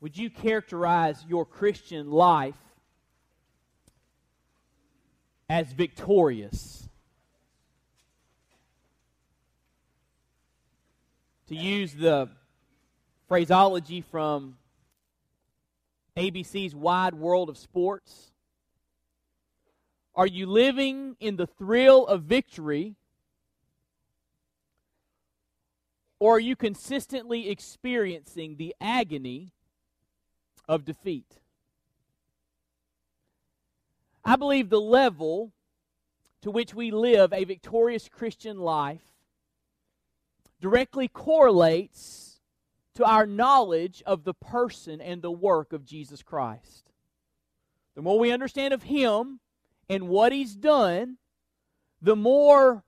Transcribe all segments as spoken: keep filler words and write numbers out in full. would you characterize your Christian life as victorious? To use the phraseology from A B C's Wide World of Sports, are you living in the thrill of victory, or are you consistently experiencing the agony of defeat? I believe the level to which we live a victorious Christian life directly correlates to our knowledge of the person and the work of Jesus Christ. The more we understand of Him and what He's done, the more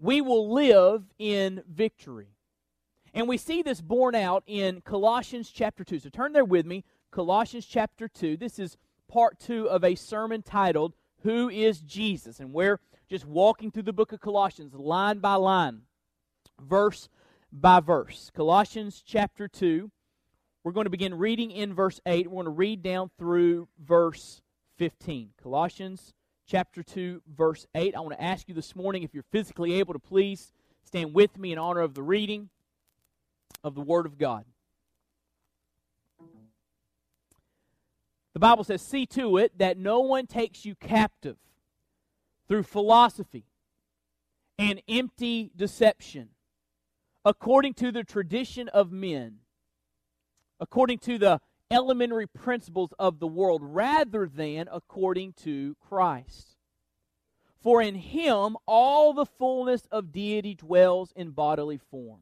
we will live in victory. And we see this borne out in Colossians chapter two. So turn there with me, Colossians chapter two. This is part two of a sermon titled, Who is Jesus? And we're just walking through the book of Colossians, line by line, verse by verse. Colossians chapter two, we're going to begin reading in verse eight. We're going to read down through verse fifteen. Colossians chapter two, verse eight. I want to ask you this morning, if you're physically able to please stand with me in honor of the reading of the Word of God. The Bible says, see to it that no one takes you captive through philosophy and empty deception, according to the tradition of men, according to the elementary principles of the world, rather than according to Christ. For in Him all the fullness of deity dwells in bodily form,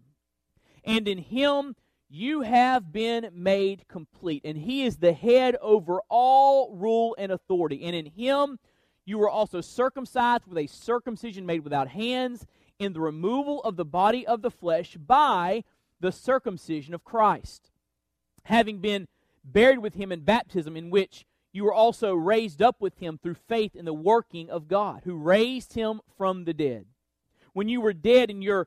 and in Him you have been made complete. And He is the head over all rule and authority. And in Him you were also circumcised with a circumcision made without hands, in the removal of the body of the flesh by the circumcision of Christ, having been buried with Him in baptism, in which you were also raised up with Him through faith in the working of God, who raised Him from the dead. When you were dead in your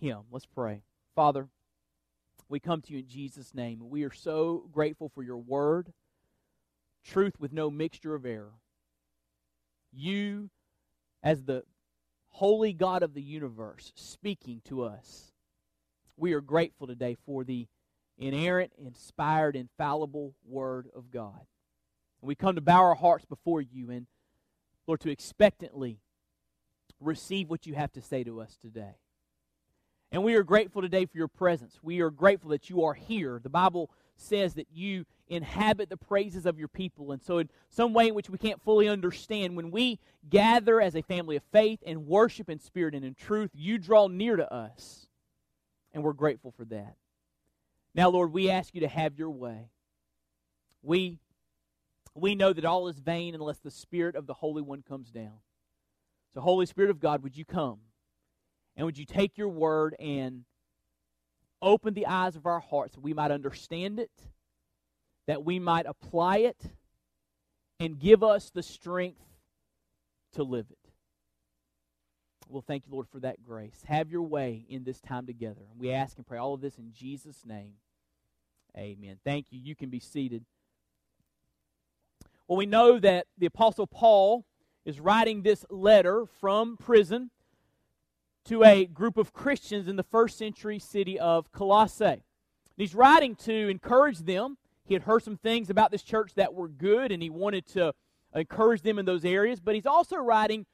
Him. Let's pray. Father, we come to You in Jesus' name. We are so grateful for Your Word, truth with no mixture of error. You, as the holy God of the universe, speaking to us. We are grateful today for the inerrant, inspired, infallible Word of God. And we come to bow our hearts before You and, Lord, to expectantly receive what You have to say to us today. And we are grateful today for Your presence. We are grateful that You are here. The Bible says that You inhabit the praises of Your people. And so in some way in which we can't fully understand, when we gather as a family of faith and worship in spirit and in truth, You draw near to us. And we're grateful for that. Now, Lord, we ask You to have Your way. We, we know that all is vain unless the Spirit of the Holy One comes down. So, Holy Spirit of God, would You come? And would You take Your Word and open the eyes of our hearts that we might understand it, that we might apply it, and give us the strength to live it. Well, thank You, Lord, for that grace. Have Your way in this time together. And we ask and pray all of this in Jesus' name. Amen. Thank you. You can be seated. Well, we know that the Apostle Paul is writing this letter from prison to a group of Christians in the first century city of Colossae. And he's writing to encourage them. He had heard some things about this church that were good, and he wanted to encourage them in those areas. But he's also writing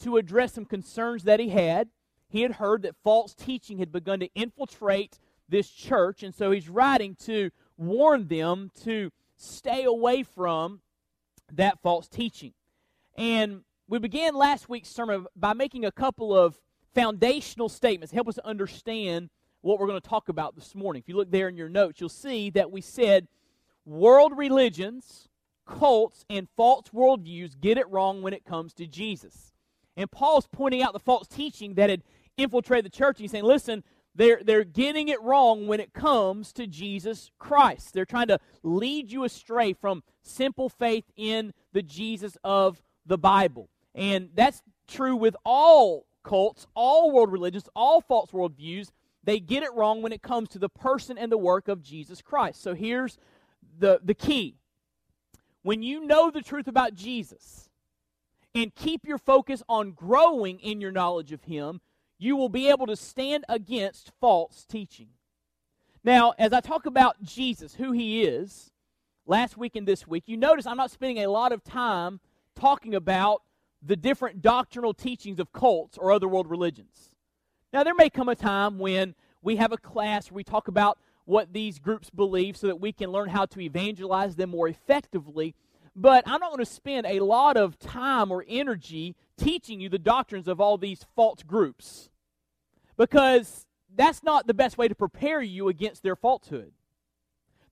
to address some concerns that he had. He had heard that false teaching had begun to infiltrate this church, and so he's writing to warn them to stay away from that false teaching. And we began last week's sermon by making a couple of foundational statements, help us understand what we're going to talk about this morning. If you look there in your notes, you'll see that we said world religions, cults, and false worldviews get it wrong when it comes to Jesus. And Paul's pointing out the false teaching that had infiltrated the church. He's saying, listen, they're, they're getting it wrong when it comes to Jesus Christ. They're trying to lead you astray from simple faith in the Jesus of the Bible. And that's true with all cults, all world religions, all false worldviews. They get it wrong when it comes to the person and the work of Jesus Christ. So here's the, the key. When you know the truth about Jesus and keep your focus on growing in your knowledge of Him, you will be able to stand against false teaching. Now, as I talk about Jesus, who He is, last week and this week, you notice I'm not spending a lot of time talking about the different doctrinal teachings of cults or other world religions. Now, there may come a time when we have a class where we talk about what these groups believe so that we can learn how to evangelize them more effectively, but I'm not going to spend a lot of time or energy teaching you the doctrines of all these false groups, because that's not the best way to prepare you against their falsehood.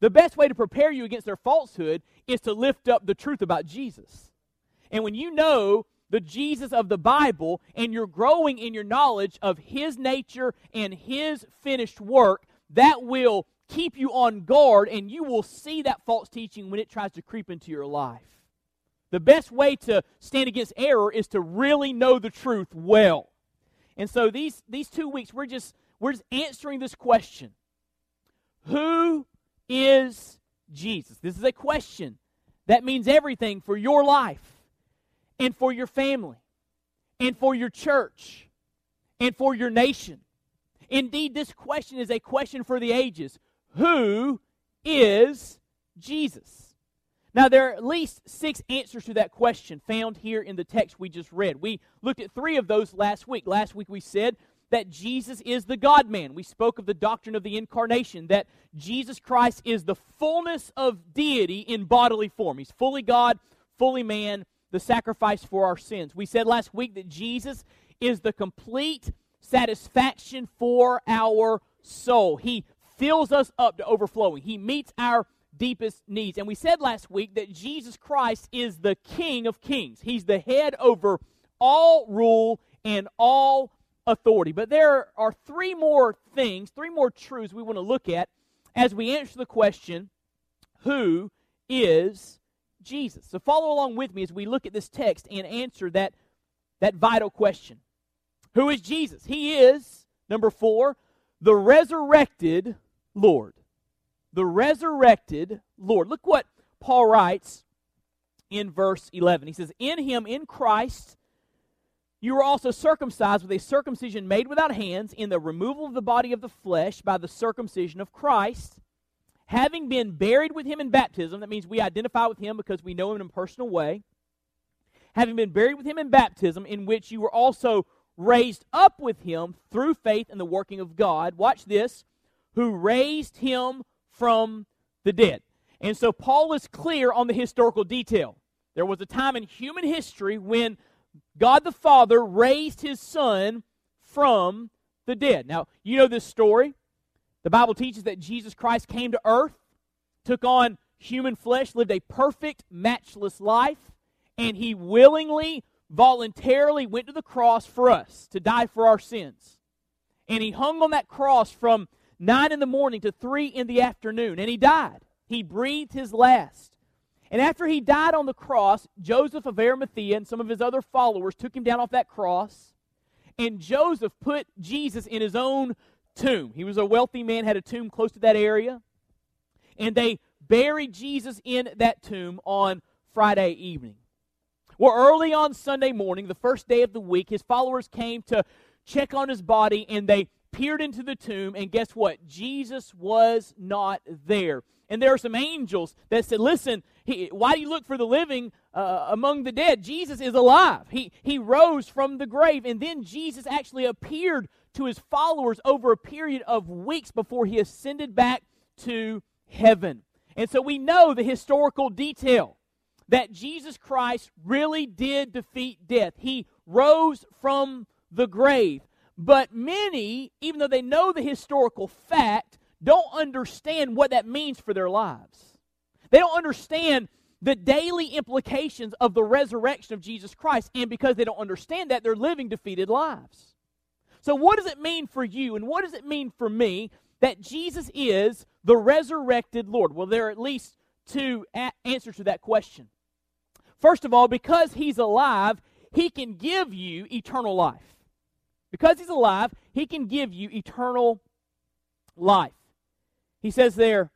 The best way to prepare you against their falsehood is to lift up the truth about Jesus. And when you know the Jesus of the Bible, and you're growing in your knowledge of His nature and His finished work, that will keep you on guard, and you will see that false teaching when it tries to creep into your life. The best way to stand against error is to really know the truth well. And so these, these two weeks, we're just, we're just answering this question. Who is Jesus? This is a question that means everything for your life, and for your family, and for your church, and for your nation. Indeed, this question is a question for the ages. Who is Jesus? Now, there are at least six answers to that question found here in the text we just read. We looked at three of those last week. Last week we said that Jesus is the God-man. We spoke of the doctrine of the incarnation, that Jesus Christ is the fullness of deity in bodily form. He's fully God, fully man, the sacrifice for our sins. We said last week that Jesus is the complete satisfaction for our soul. He fills us up to overflowing. He meets our deepest needs. And we said last week that Jesus Christ is the King of kings. He's the head over all rule and all authority. But there are three more things, three more truths we want to look at as we answer the question, who is Jesus? So follow along with me as we look at this text and answer that, that vital question. Who is Jesus? He is, number four, the resurrected Lord. The resurrected Lord. Look what Paul writes in verse eleven. He says, in Him, in Christ, you were also circumcised with a circumcision made without hands, in the removal of the body of the flesh by the circumcision of Christ, having been buried with Him in baptism. That means we identify with Him because we know Him in a personal way. Having been buried with Him in baptism, in which you were also raised up with Him through faith in the working of God. Watch this. Who raised Him from the dead. And so Paul is clear on the historical detail. There was a time in human history when God the Father raised His Son from the dead. Now, you know this story. The Bible teaches that Jesus Christ came to earth, took on human flesh, lived a perfect, matchless life, and He willingly, voluntarily went to the cross for us to die for our sins. And He hung on that cross from nine in the morning to three in the afternoon, and He died. He breathed His last. And after He died on the cross, Joseph of Arimathea and some of his other followers took Him down off that cross, and Joseph put Jesus in his own tomb. He was a wealthy man, had a tomb close to that area, and they buried Jesus in that tomb on Friday evening. Well, early on Sunday morning, the first day of the week, His followers came to check on His body, and they peered into the tomb, and guess what? Jesus was not there. And there are some angels that said, listen, he, why do you look for the living uh, among the dead? Jesus is alive. He, he rose from the grave, and then Jesus actually appeared to His followers over a period of weeks before He ascended back to heaven. And so we know the historical detail that Jesus Christ really did defeat death. He rose from the grave. But many, even though they know the historical fact, don't understand what that means for their lives. They don't understand the daily implications of the resurrection of Jesus Christ. And because they don't understand that, they're living defeated lives. So what does it mean for you and what does it mean for me that Jesus is the resurrected Lord? Well, there are at least two a- answers to that question. First of all, because he's alive, he can give you eternal life. Because he's alive, he can give you eternal life. He says there,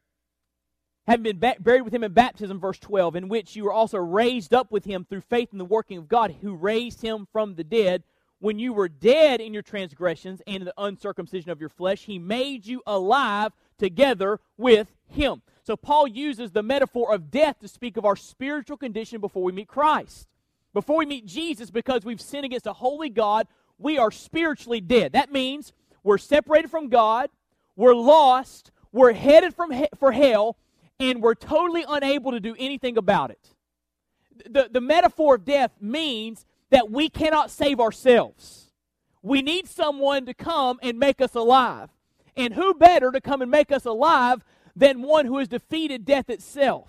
having been ba- buried with him in baptism, verse twelve, in which you were also raised up with him through faith in the working of God, who raised him from the dead. When you were dead in your transgressions and in the uncircumcision of your flesh, he made you alive together with him. So Paul uses the metaphor of death to speak of our spiritual condition before we meet Christ. Before we meet Jesus, because we've sinned against a holy God, we are spiritually dead. That means we're separated from God, we're lost, we're headed from he- for hell, and we're totally unable to do anything about it. The, the metaphor of death means that we cannot save ourselves. We need someone to come and make us alive. And who better to come and make us alive than one who has defeated death itself?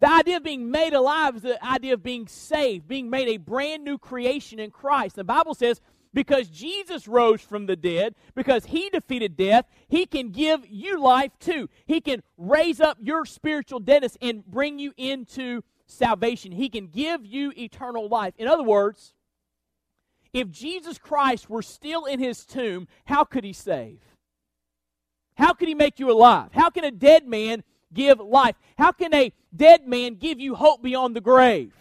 The idea of being made alive is the idea of being saved, being made a brand new creation in Christ. The Bible says, because Jesus rose from the dead, because he defeated death, he can give you life too. He can raise up your spiritual deadness and bring you into salvation. He can give you eternal life. In other words, if Jesus Christ were still in his tomb, how could he save? How could he make you alive? How can a dead man give life? How can a dead man give you hope beyond the grave?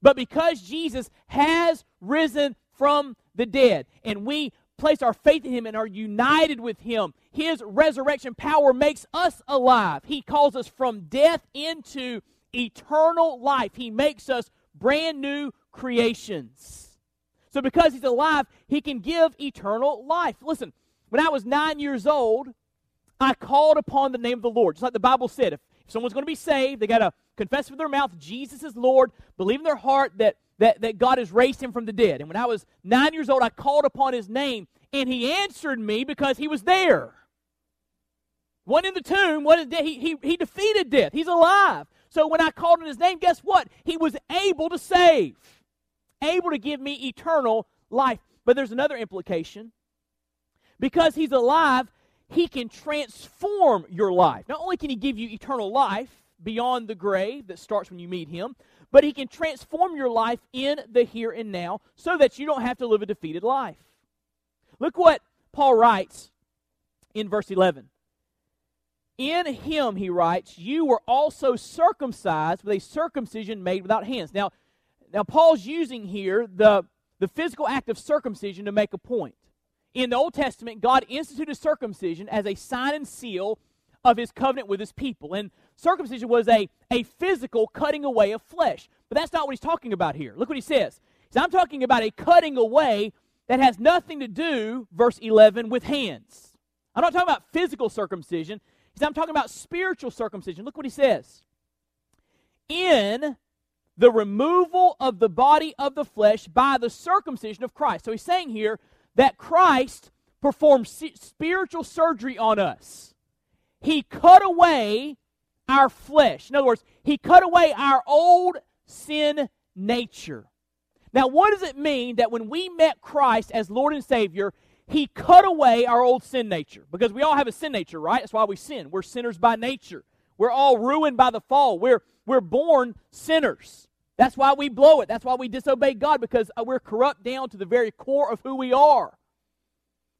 But because Jesus has risen from the dead, and we place our faith in him and are united with him, his resurrection power makes us alive. He calls us from death into eternal life. He makes us brand new creations. So because he's alive, he can give eternal life. Listen, when I was nine years old, I called upon the name of the Lord. Just like the Bible said, if someone's going to be saved, they got to confess with their mouth Jesus is Lord, believe in their heart that That, that God has raised him from the dead. And when I was nine years old, I called upon his name, and he answered me because he was there. One in the tomb, one in the dead. He, he, he defeated death. He's alive. So when I called on his name, guess what? He was able to save, able to give me eternal life. But there's another implication. Because he's alive, he can transform your life. Not only can he give you eternal life beyond the grave that starts when you meet him, but he can transform your life in the here and now so that you don't have to live a defeated life. Look what Paul writes in verse eleven. In him, he writes, you were also circumcised with a circumcision made without hands. Now, now Paul's using here the, the physical act of circumcision to make a point. In the Old Testament, God instituted circumcision as a sign and seal of his covenant with his people. And circumcision was a, a physical cutting away of flesh. But that's not what he's talking about here. Look what he says. He says, I'm talking about a cutting away that has nothing to do, verse eleven, with hands. I'm not talking about physical circumcision. He says, I'm talking about spiritual circumcision. Look what he says. In the removal of the body of the flesh by the circumcision of Christ. So he's saying here that Christ performed spiritual surgery on us. He cut away our flesh. In other words, he cut away our old sin nature. Now, what does it mean that when we met Christ as Lord and Savior, he cut away our old sin nature? Because we all have a sin nature, right? That's why we sin. We're sinners by nature. We're all ruined by the fall. We're, we're born sinners. That's why we blow it. That's why we disobey God, because we're corrupt down to the very core of who we are.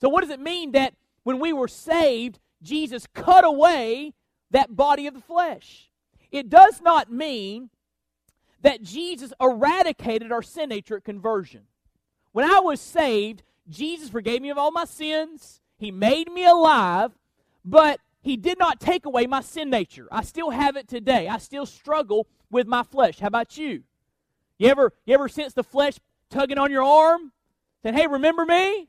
So what does it mean that when we were saved, Jesus cut away that body of the flesh? It does not mean that Jesus eradicated our sin nature at conversion. When I was saved, Jesus forgave me of all my sins. He made me alive, but he did not take away my sin nature. I still have it today. I still struggle with my flesh. How about you? You ever, you ever sense the flesh tugging on your arm? Saying, hey, remember me?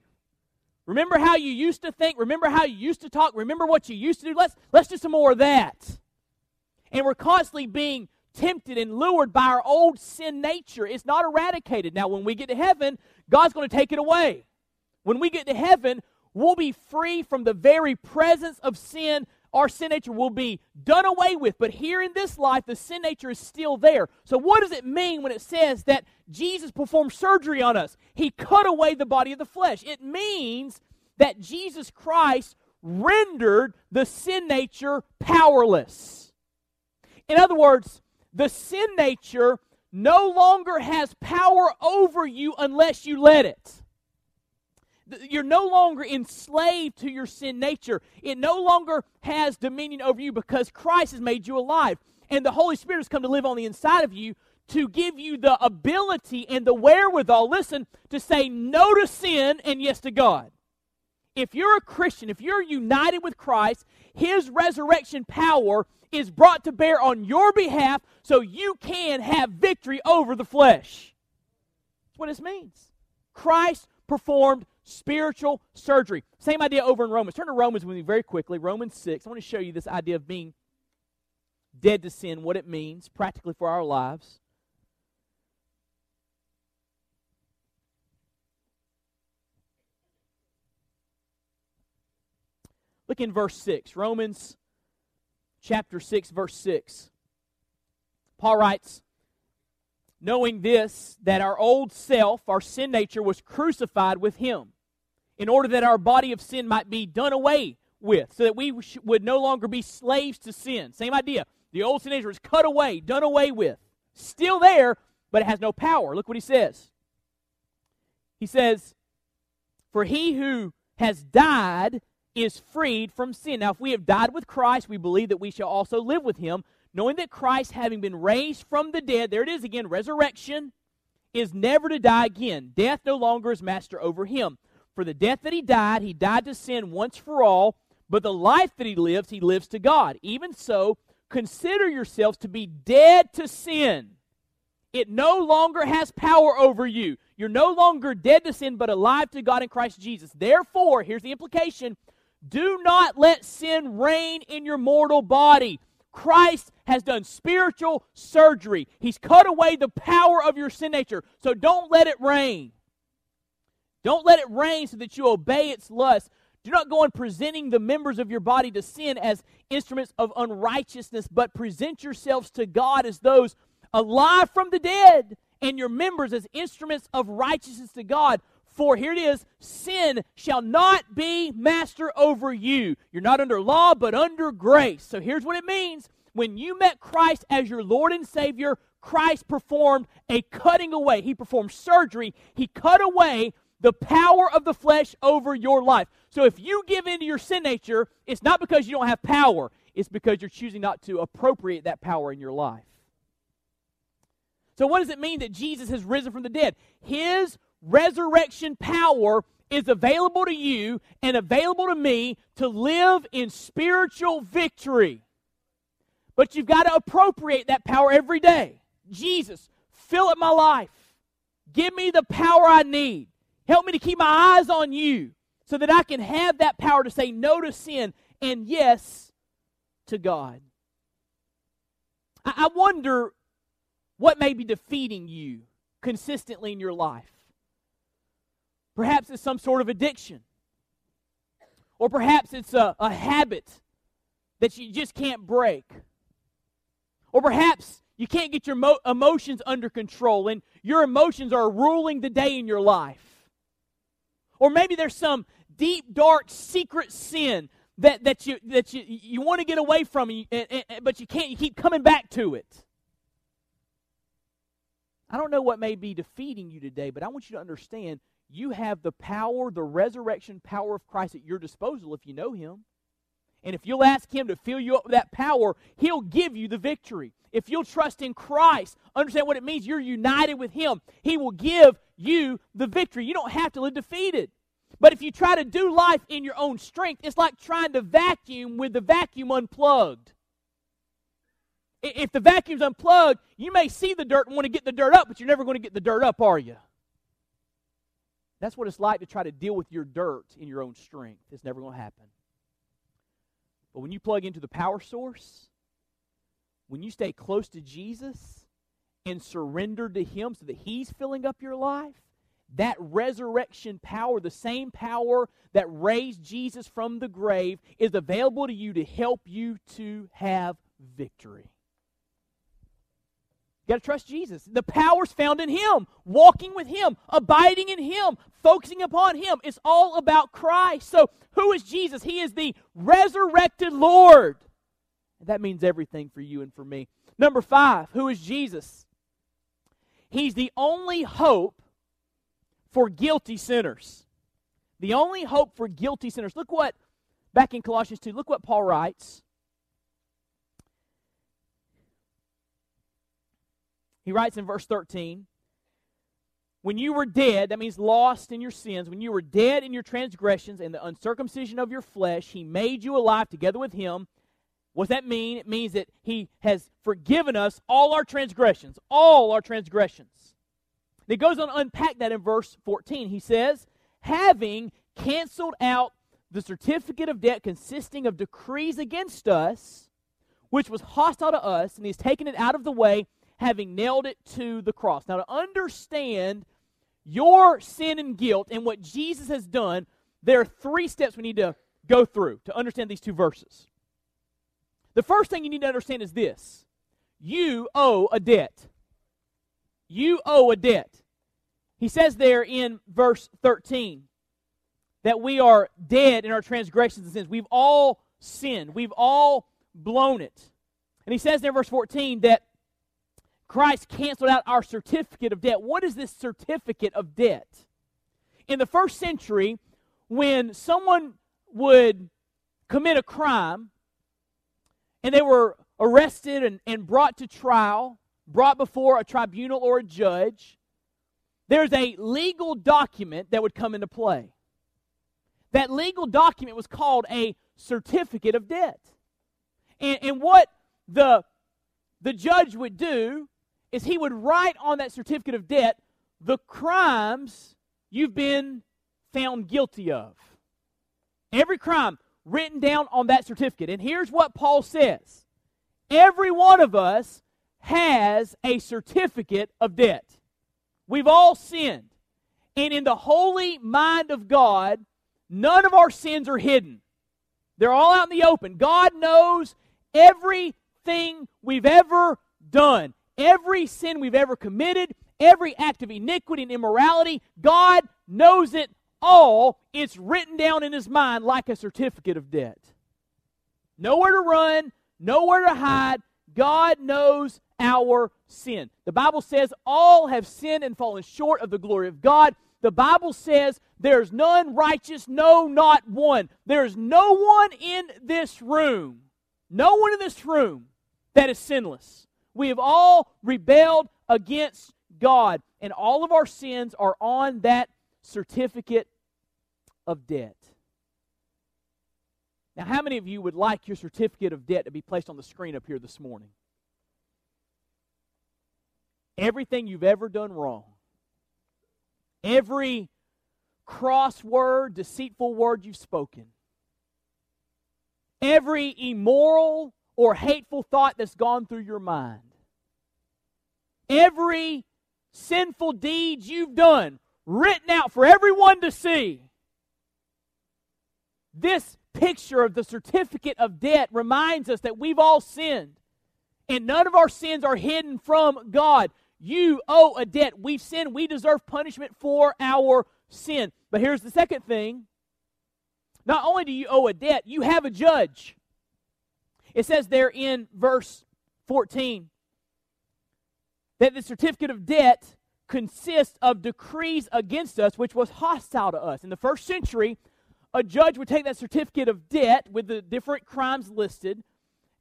Remember how you used to think? Remember how you used to talk? Remember what you used to do? Let's, let's do some more of that. And we're constantly being tempted and lured by our old sin nature. It's not eradicated. Now, when we get to heaven, God's going to take it away. When we get to heaven, we'll be free from the very presence of sin. Our sin nature will be done away with. But here in this life, the sin nature is still there. So what does it mean when it says that Jesus performed surgery on us? He cut away the body of the flesh. It means that Jesus Christ rendered the sin nature powerless. In other words, the sin nature no longer has power over you unless you let it. You're no longer enslaved to your sin nature. It no longer has dominion over you because Christ has made you alive. And the Holy Spirit has come to live on the inside of you to give you the ability and the wherewithal, listen, to say no to sin and yes to God. If you're a Christian, if you're united with Christ, His resurrection power is brought to bear on your behalf so you can have victory over the flesh. That's what this means. Christ performed spiritual surgery. Same idea over in Romans. Turn to Romans with me very quickly. Romans six. I want to show you this idea of being dead to sin, what it means practically for our lives. Look in verse six. Romans chapter six, verse six. Paul writes, knowing this, that our old self, our sin nature, was crucified with Him, in order that our body of sin might be done away with, so that we would no longer be slaves to sin. Same idea. The old sin nature is cut away, done away with. Still there, but it has no power. Look what he says. He says, for he who has died is freed from sin. Now, if we have died with Christ, we believe that we shall also live with Him, knowing that Christ, having been raised from the dead, there it is again, resurrection, is never to die again. Death no longer is master over Him. For the death that He died, He died to sin once for all, but the life that He lives, He lives to God. Even so, consider yourselves to be dead to sin. It no longer has power over you. You're no longer dead to sin, but alive to God in Christ Jesus. Therefore, here's the implication, do not let sin reign in your mortal body. Christ has done spiritual surgery. He's cut away the power of your sin nature. So don't let it reign. Don't let it reign so that you obey its lust. Do not go on presenting the members of your body to sin as instruments of unrighteousness, but present yourselves to God as those alive from the dead and your members as instruments of righteousness to God. For here it is, sin shall not be master over you. You're not under law, but under grace. So here's what it means. When you met Christ as your Lord and Savior, Christ performed a cutting away. He performed surgery. He cut away the power of the flesh over your life. So if you give in to your sin nature, it's not because you don't have power. It's because you're choosing not to appropriate that power in your life. So what does it mean that Jesus has risen from the dead? His resurrection power is available to you and available to me to live in spiritual victory. But you've got to appropriate that power every day. Jesus, fill up my life. Give me the power I need. Help me to keep my eyes on you so that I can have that power to say no to sin and yes to God. I, I wonder what may be defeating you consistently in your life. Perhaps it's some sort of addiction. Or perhaps it's a, a habit that you just can't break. Or perhaps you can't get your mo- emotions under control and your emotions are ruling the day in your life. Or maybe there's some deep, dark, secret sin that, that you that you, you want to get away from, and you, and, and, but you can't. You keep coming back to it. I don't know what may be defeating you today, but I want you to understand you have the power, the resurrection power of Christ at your disposal if you know Him. And if you'll ask Him to fill you up with that power, He'll give you the victory. If you'll trust in Christ, understand what it means, you're united with Him. He will give you the victory. You don't have to live defeated. But if you try to do life in your own strength, it's like trying to vacuum with the vacuum unplugged. If the vacuum's unplugged, you may see the dirt and want to get the dirt up, but you're never going to get the dirt up, are you? That's what it's like to try to deal with your dirt in your own strength. It's never going to happen. But when you plug into the power source, when you stay close to Jesus and surrender to Him so that He's filling up your life, That resurrection power, the same power that raised Jesus from the grave, is available to you to help you to have victory. You got to trust Jesus. The power's found in Him, walking with Him, abiding in Him, focusing upon Him. It's all about Christ. So who is Jesus? He is the resurrected Lord. That means everything for you and for me. Number five, who is Jesus? He's the only hope for guilty sinners. The only hope for guilty sinners. Look what, back in Colossians two, look what Paul writes. He writes in verse thirteen, when you were dead, that means lost in your sins, when you were dead in your transgressions and the uncircumcision of your flesh, He made you alive together with Him. What does that mean? It means that He has forgiven us all our transgressions, all our transgressions. And it goes on to unpack that in verse fourteen. He says, having canceled out the certificate of debt consisting of decrees against us, which was hostile to us, and He's taken it out of the way, having nailed it to the cross. Now, to understand your sin and guilt and what Jesus has done, there are three steps we need to go through to understand these two verses. The first thing you need to understand is this. You owe a debt. You owe a debt. He says there in verse thirteen that we are dead in our transgressions and sins. We've all sinned. We've all blown it. And he says there in verse fourteen that Christ canceled out our certificate of debt. What is this certificate of debt? In the first century, when someone would commit a crime, and they were arrested and, and brought to trial, brought before a tribunal or a judge, there's a legal document that would come into play. That legal document was called a certificate of debt. And, and what the, the judge would do is he would write on that certificate of debt the crimes you've been found guilty of. Every crime written down on that certificate. And here's what Paul says. Every one of us has a certificate of debt. We've all sinned. And in the holy mind of God, none of our sins are hidden. They're all out in the open. God knows everything we've ever done. Every sin we've ever committed, every act of iniquity and immorality, God knows it all. It's written down in his mind like a certificate of debt. Nowhere to run, nowhere to hide. God knows our sin. The Bible says all have sinned and fallen short of the glory of God. The Bible says there's none righteous, no, not one. There's no one in this room, no one in this room that is sinless. We have all rebelled against God, and all of our sins are on that certificate of debt. Now, how many of you would like your certificate of debt to be placed on the screen up here this morning? Everything you've ever done wrong. Every cross word, deceitful word you've spoken. Every immoral or hateful thought that's gone through your mind. Every sinful deed you've done, written out for everyone to see. This picture of the certificate of debt reminds us that we've all sinned, and none of our sins are hidden from God. You owe a debt. We've sinned. We deserve punishment for our sin. But here's the second thing. Not only do you owe a debt, you have a judge. It says there in verse fourteen that the certificate of debt consists of decrees against us, which was hostile to us. In the first century, a judge would take that certificate of debt with the different crimes listed,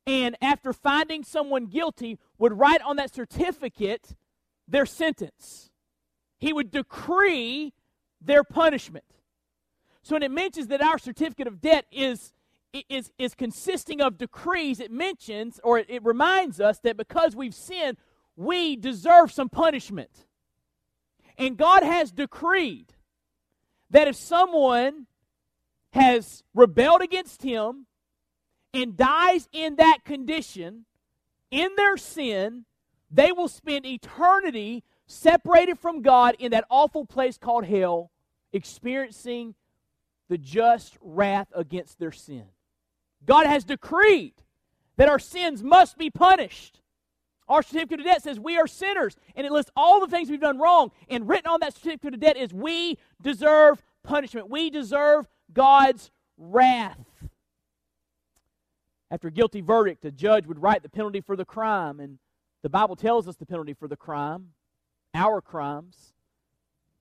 and after finding someone guilty, would write on that certificate their sentence. He would decree their punishment. So when it mentions that our certificate of debt is, is, is consisting of decrees, it mentions, or it, it reminds us that because we've sinned, we deserve some punishment. And God has decreed that if someone has rebelled against Him and dies in that condition, in their sin, they will spend eternity separated from God in that awful place called hell, experiencing the just wrath against their sin. God has decreed that our sins must be punished. Our certificate of debt says we are sinners, and it lists all the things we've done wrong, and written on that certificate of debt is we deserve punishment. We deserve God's wrath. After a guilty verdict, a judge would write the penalty for the crime, and the Bible tells us the penalty for the crime, our crimes.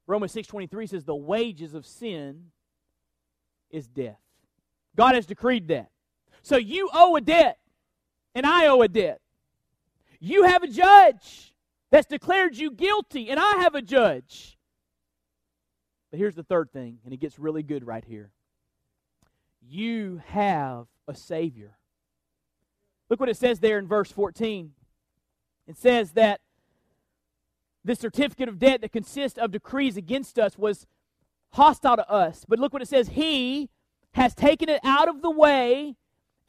Romans six twenty-three says the wages of sin is death. God has decreed that. So you owe a debt, and I owe a debt. You have a judge that's declared you guilty, and I have a judge. But here's the third thing, and it gets really good right here. You have a Savior. Look what it says there in verse fourteen. It says that this certificate of debt that consists of decrees against us was hostile to us. But look what it says. He has taken it out of the way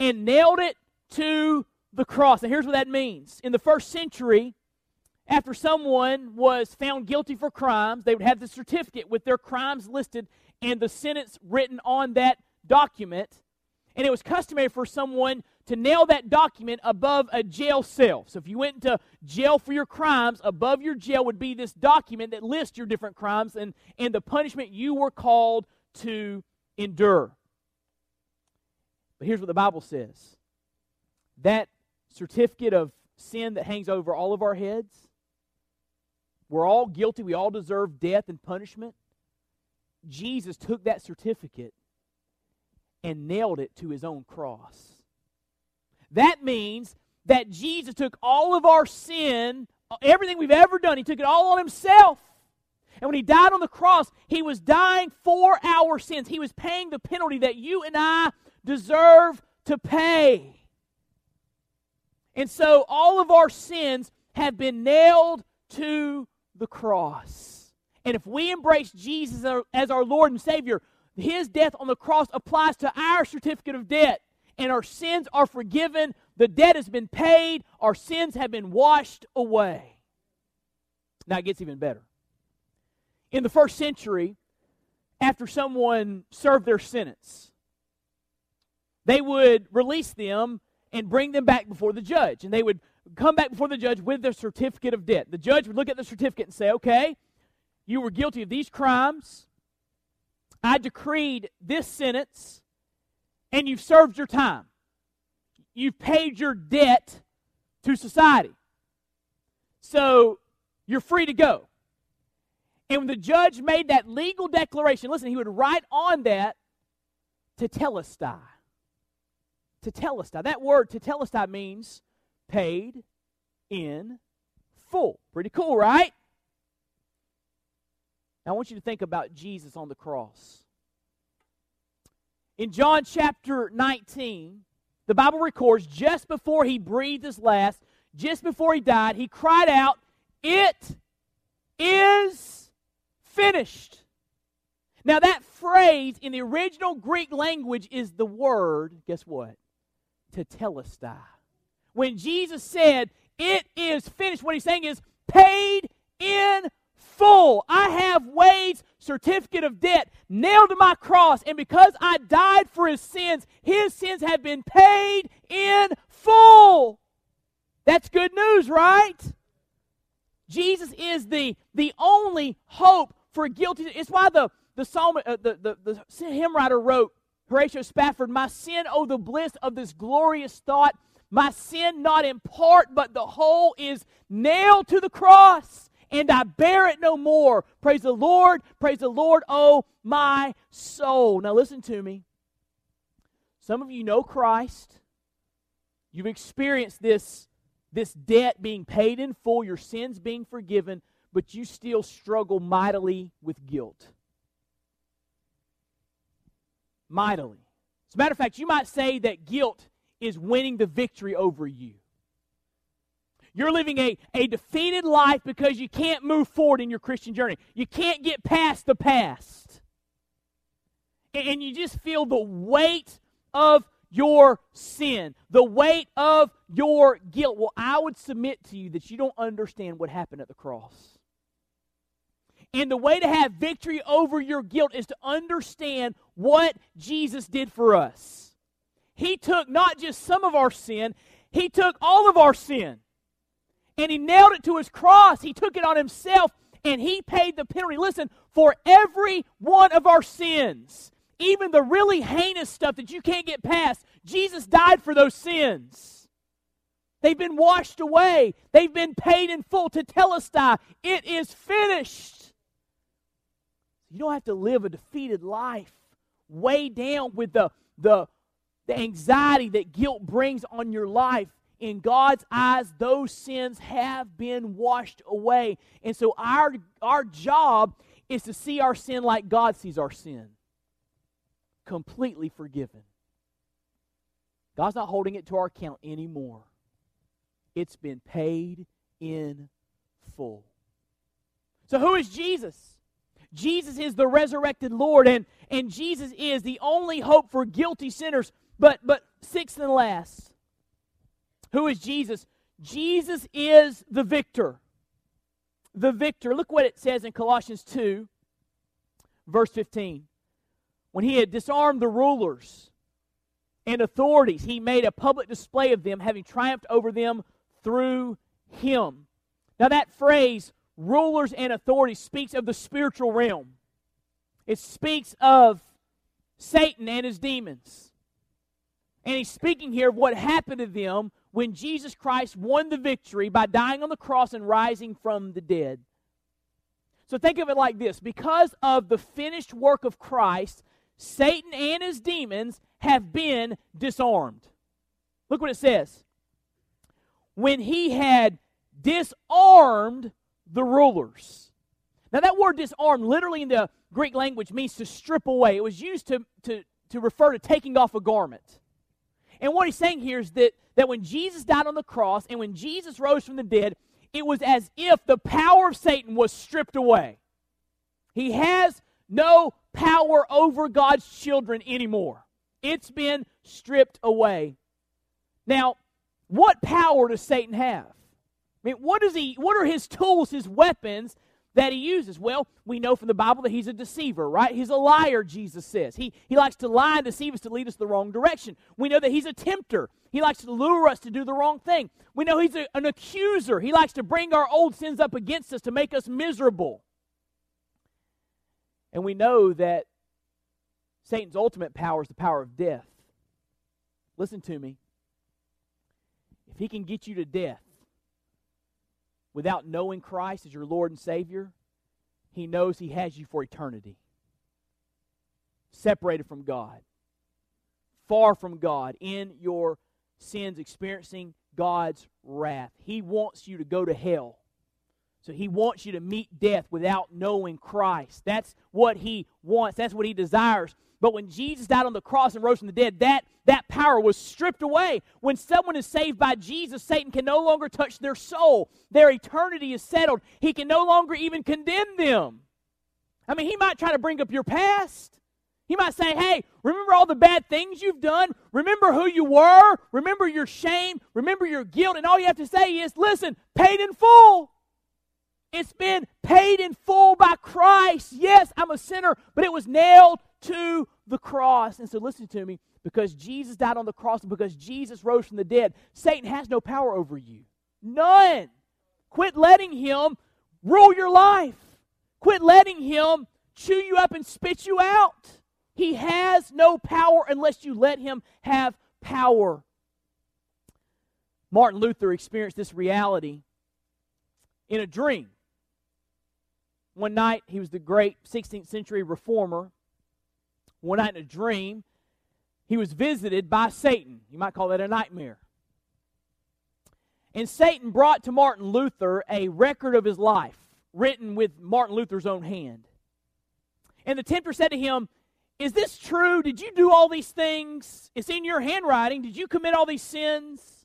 and nailed it to the cross. Now here's what that means. In the first century, after someone was found guilty for crimes, they would have the certificate with their crimes listed and the sentence written on that document. And it was customary for someone to nail that document above a jail cell. So if you went to jail for your crimes, above your jail would be this document that lists your different crimes and, and the punishment you were called to endure. But here's what the Bible says. That certificate of sin that hangs over all of our heads, we're all guilty, we all deserve death and punishment. Jesus took that certificate and nailed it to his own cross. That means that Jesus took all of our sin, everything we've ever done, he took it all on himself. And when he died on the cross, he was dying for our sins. He was paying the penalty that you and I deserve to pay. And so all of our sins have been nailed to the cross. And if we embrace Jesus as our Lord and Savior, his death on the cross applies to our certificate of debt. And our sins are forgiven. The debt has been paid. Our sins have been washed away. Now it gets even better. In the first century, after someone served their sentence, they would release them and bring them back before the judge. And they would come back before the judge with their certificate of debt. The judge would look at the certificate and say, okay, you were guilty of these crimes. I decreed this sentence. And you've served your time. You've paid your debt to society. So you're free to go. And when the judge made that legal declaration, listen, he would write on that tetelestai. Tetelestai. That word tetelestai means paid in full. Pretty cool, right? Now I want you to think about Jesus on the cross. In John chapter nineteen, the Bible records just before he breathed his last, just before he died, he cried out, "It is finished." Now that phrase in the original Greek language is the word, guess what? Tetelestai. When Jesus said, "It is finished," what he's saying is paid in full. I have Wade's certificate of debt nailed to my cross, and because I died for his sins, his sins have been paid in full. That's good news, right? Jesus is the, the only hope for guilty. It's why the, the, psalm, uh, the, the, the hymn writer wrote, Horatio Spafford, "My sin, oh the bliss of this glorious thought, my sin not in part, but the whole is nailed to the cross. And I bear it no more. Praise the Lord, praise the Lord, oh my soul." Now listen to me. Some of you know Christ. You've experienced this, this debt being paid in full, your sins being forgiven, but you still struggle mightily with guilt. Mightily. As a matter of fact, you might say that guilt is winning the victory over you. You're living a, a defeated life because you can't move forward in your Christian journey. You can't get past the past. And, and you just feel the weight of your sin, the weight of your guilt. Well, I would submit to you that you don't understand what happened at the cross. And the way to have victory over your guilt is to understand what Jesus did for us. He took not just some of our sin, He took all of our sin. And He nailed it to His cross. He took it on Himself, and He paid the penalty, listen, for every one of our sins. Even the really heinous stuff that you can't get past, Jesus died for those sins. They've been washed away. They've been paid in full. Tetelestai. It is finished. You don't have to live a defeated life, weighed down with the, the, the anxiety that guilt brings on your life. In God's eyes, those sins have been washed away. And so our, our job is to see our sin like God sees our sin. Completely forgiven. God's not holding it to our account anymore. It's been paid in full. So who is Jesus? Jesus is the resurrected Lord, and, and Jesus is the only hope for guilty sinners. But, but sixth and last, who is Jesus? Jesus is the victor. The victor. Look what it says in Colossians two, verse fifteen. When He had disarmed the rulers and authorities, He made a public display of them, having triumphed over them through Him. Now that phrase, rulers and authorities, speaks of the spiritual realm. It speaks of Satan and his demons. And he's speaking here of what happened to them when Jesus Christ won the victory by dying on the cross and rising from the dead. So think of it like this. Because of the finished work of Christ, Satan and his demons have been disarmed. Look what it says. When He had disarmed the rulers. Now that word disarmed literally in the Greek language means to strip away. It was used to, to, to refer to taking off a garment. And what He's saying here is that, that when Jesus died on the cross and when Jesus rose from the dead, it was as if the power of Satan was stripped away. He has no power over God's children anymore. It's been stripped away. Now, what power does Satan have? I mean, what does he? What are his tools, his weapons that he uses? Well, we know from the Bible that he's a deceiver, right? He's a liar, Jesus says. He, he likes to lie and deceive us to lead us the wrong direction. We know that he's a tempter. He likes to lure us to do the wrong thing. We know he's a, an accuser. He likes to bring our old sins up against us to make us miserable. And we know that Satan's ultimate power is the power of death. Listen to me. If he can get you to death without knowing Christ as your Lord and Savior, he knows he has you for eternity. Separated from God. Far from God. In your sins, experiencing God's wrath. He wants you to go to hell. So he wants you to meet death without knowing Christ. That's what he wants. That's what he desires. But when Jesus died on the cross and rose from the dead, that, that power was stripped away. When someone is saved by Jesus, Satan can no longer touch their soul. Their eternity is settled. He can no longer even condemn them. I mean, he might try to bring up your past. He might say, hey, remember all the bad things you've done? Remember who you were? Remember your shame? Remember your guilt? And all you have to say is, listen, paid in full. It's been paid in full by Christ. Yes, I'm a sinner, but it was nailed to the cross. And so listen to me, because Jesus died on the cross and because Jesus rose from the dead, Satan has no power over you. None. Quit letting him rule your life. Quit letting him chew you up and spit you out. He has no power unless you let him have power. Martin Luther experienced this reality in a dream. One night, he was the great sixteenth century reformer. One night in a dream, he was visited by Satan. You might call that a nightmare. And Satan brought to Martin Luther a record of his life, written with Martin Luther's own hand. And the tempter said to him, is this true? Did you do all these things? It's in your handwriting. Did you commit all these sins?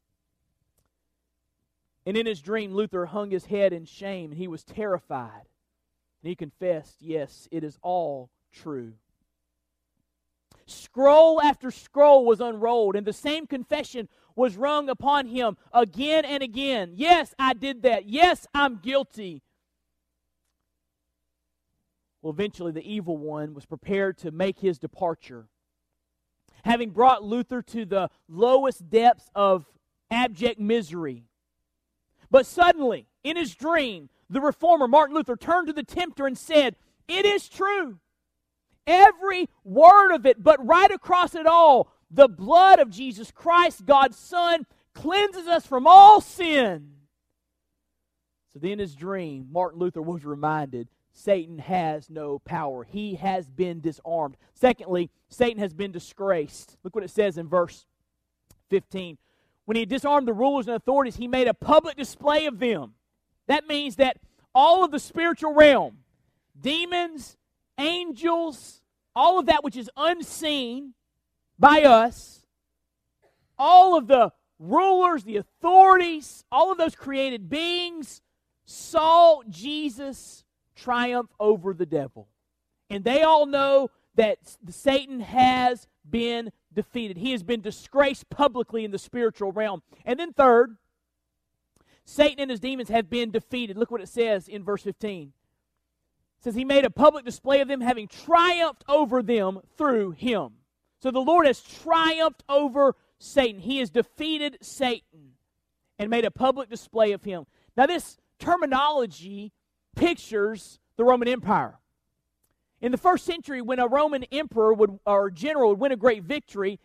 And in his dream, Luther hung his head in shame, and he was terrified. And he confessed, yes, it is all true. Scroll after scroll was unrolled, and the same confession was rung upon him again and again. Yes, I did that. Yes, I'm guilty. Well, eventually the evil one was prepared to make his departure. Having brought Luther to the lowest depths of abject misery. But suddenly, in his dream, the reformer, Martin Luther, turned to the tempter and said, "It is true. Every word of it, but right across it all, the blood of Jesus Christ, God's Son, cleanses us from all sin." So then in his dream, Martin Luther was reminded, Satan has no power. He has been disarmed. Secondly, Satan has been disgraced. Look what it says in verse fifteen. When he disarmed the rulers and authorities, he made a public display of them. That means that all of the spiritual realm, demons, angels, all of that which is unseen by us, all of the rulers, the authorities, all of those created beings saw Jesus triumph over the devil. And they all know that Satan has been defeated. He has been disgraced publicly in the spiritual realm. And then third, Satan and his demons have been defeated. Look what it says in verse fifteen. It says, he made a public display of them, having triumphed over them through him. So the Lord has triumphed over Satan. He has defeated Satan and made a public display of him. Now this terminology pictures the Roman Empire. In the first century, when a Roman emperor would, or general would win a great victory,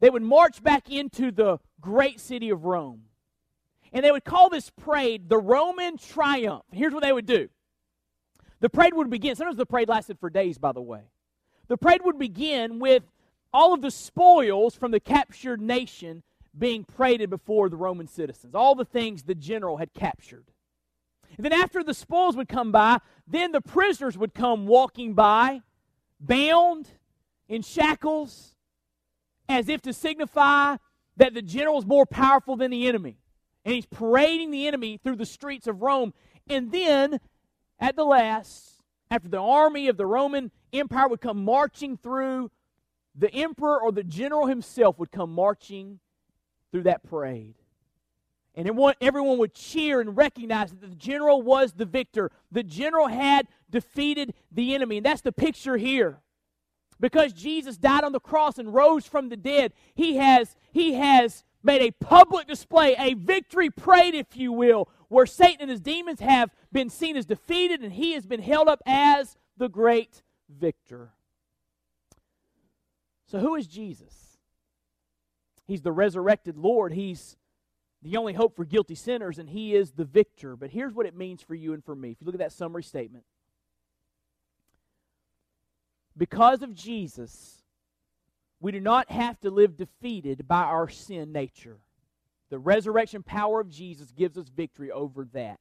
they would march back into the great city of Rome. And they would call this parade the Roman Triumph. Here's what they would do. The parade would begin. Sometimes the parade lasted for days, by the way. The parade would begin with all of the spoils from the captured nation being paraded before the Roman citizens. All the things the general had captured. And then after the spoils would come by, then the prisoners would come walking by, bound in shackles, as if to signify that the general is more powerful than the enemy. And he's parading the enemy through the streets of Rome. And then, at the last, after the army of the Roman Empire would come marching through, the emperor or the general himself would come marching through that parade. And everyone would cheer and recognize that the general was the victor. The general had defeated the enemy. And that's the picture here. Because Jesus died on the cross and rose from the dead, he has, he has made a public display, a victory parade, if you will, where Satan and his demons have been seen as defeated and he has been held up as the great victor. So who is Jesus? He's the resurrected Lord. He's the only hope for guilty sinners, and he is the victor. But here's what it means for you and for me. If you look at that summary statement. Because of Jesus, we do not have to live defeated by our sin nature. The resurrection power of Jesus gives us victory over that.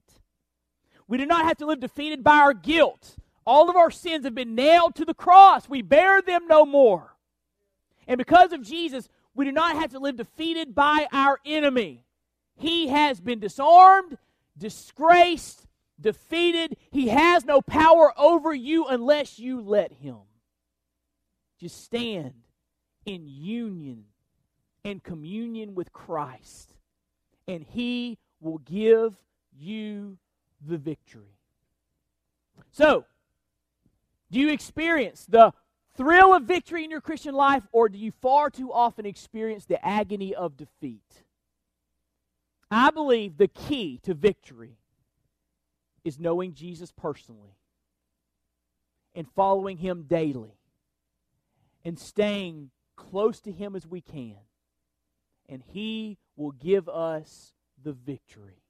We do not have to live defeated by our guilt. All of our sins have been nailed to the cross. We bear them no more. And because of Jesus, we do not have to live defeated by our enemy. He has been disarmed, disgraced, defeated. He has no power over you unless you let him. Just stand in union and communion with Christ, and he will give you the victory. So, do you experience the thrill of victory in your Christian life, or do you far too often experience the agony of defeat? I believe the key to victory is knowing Jesus personally and following him daily and staying close to him as we can. And he will give us the victory.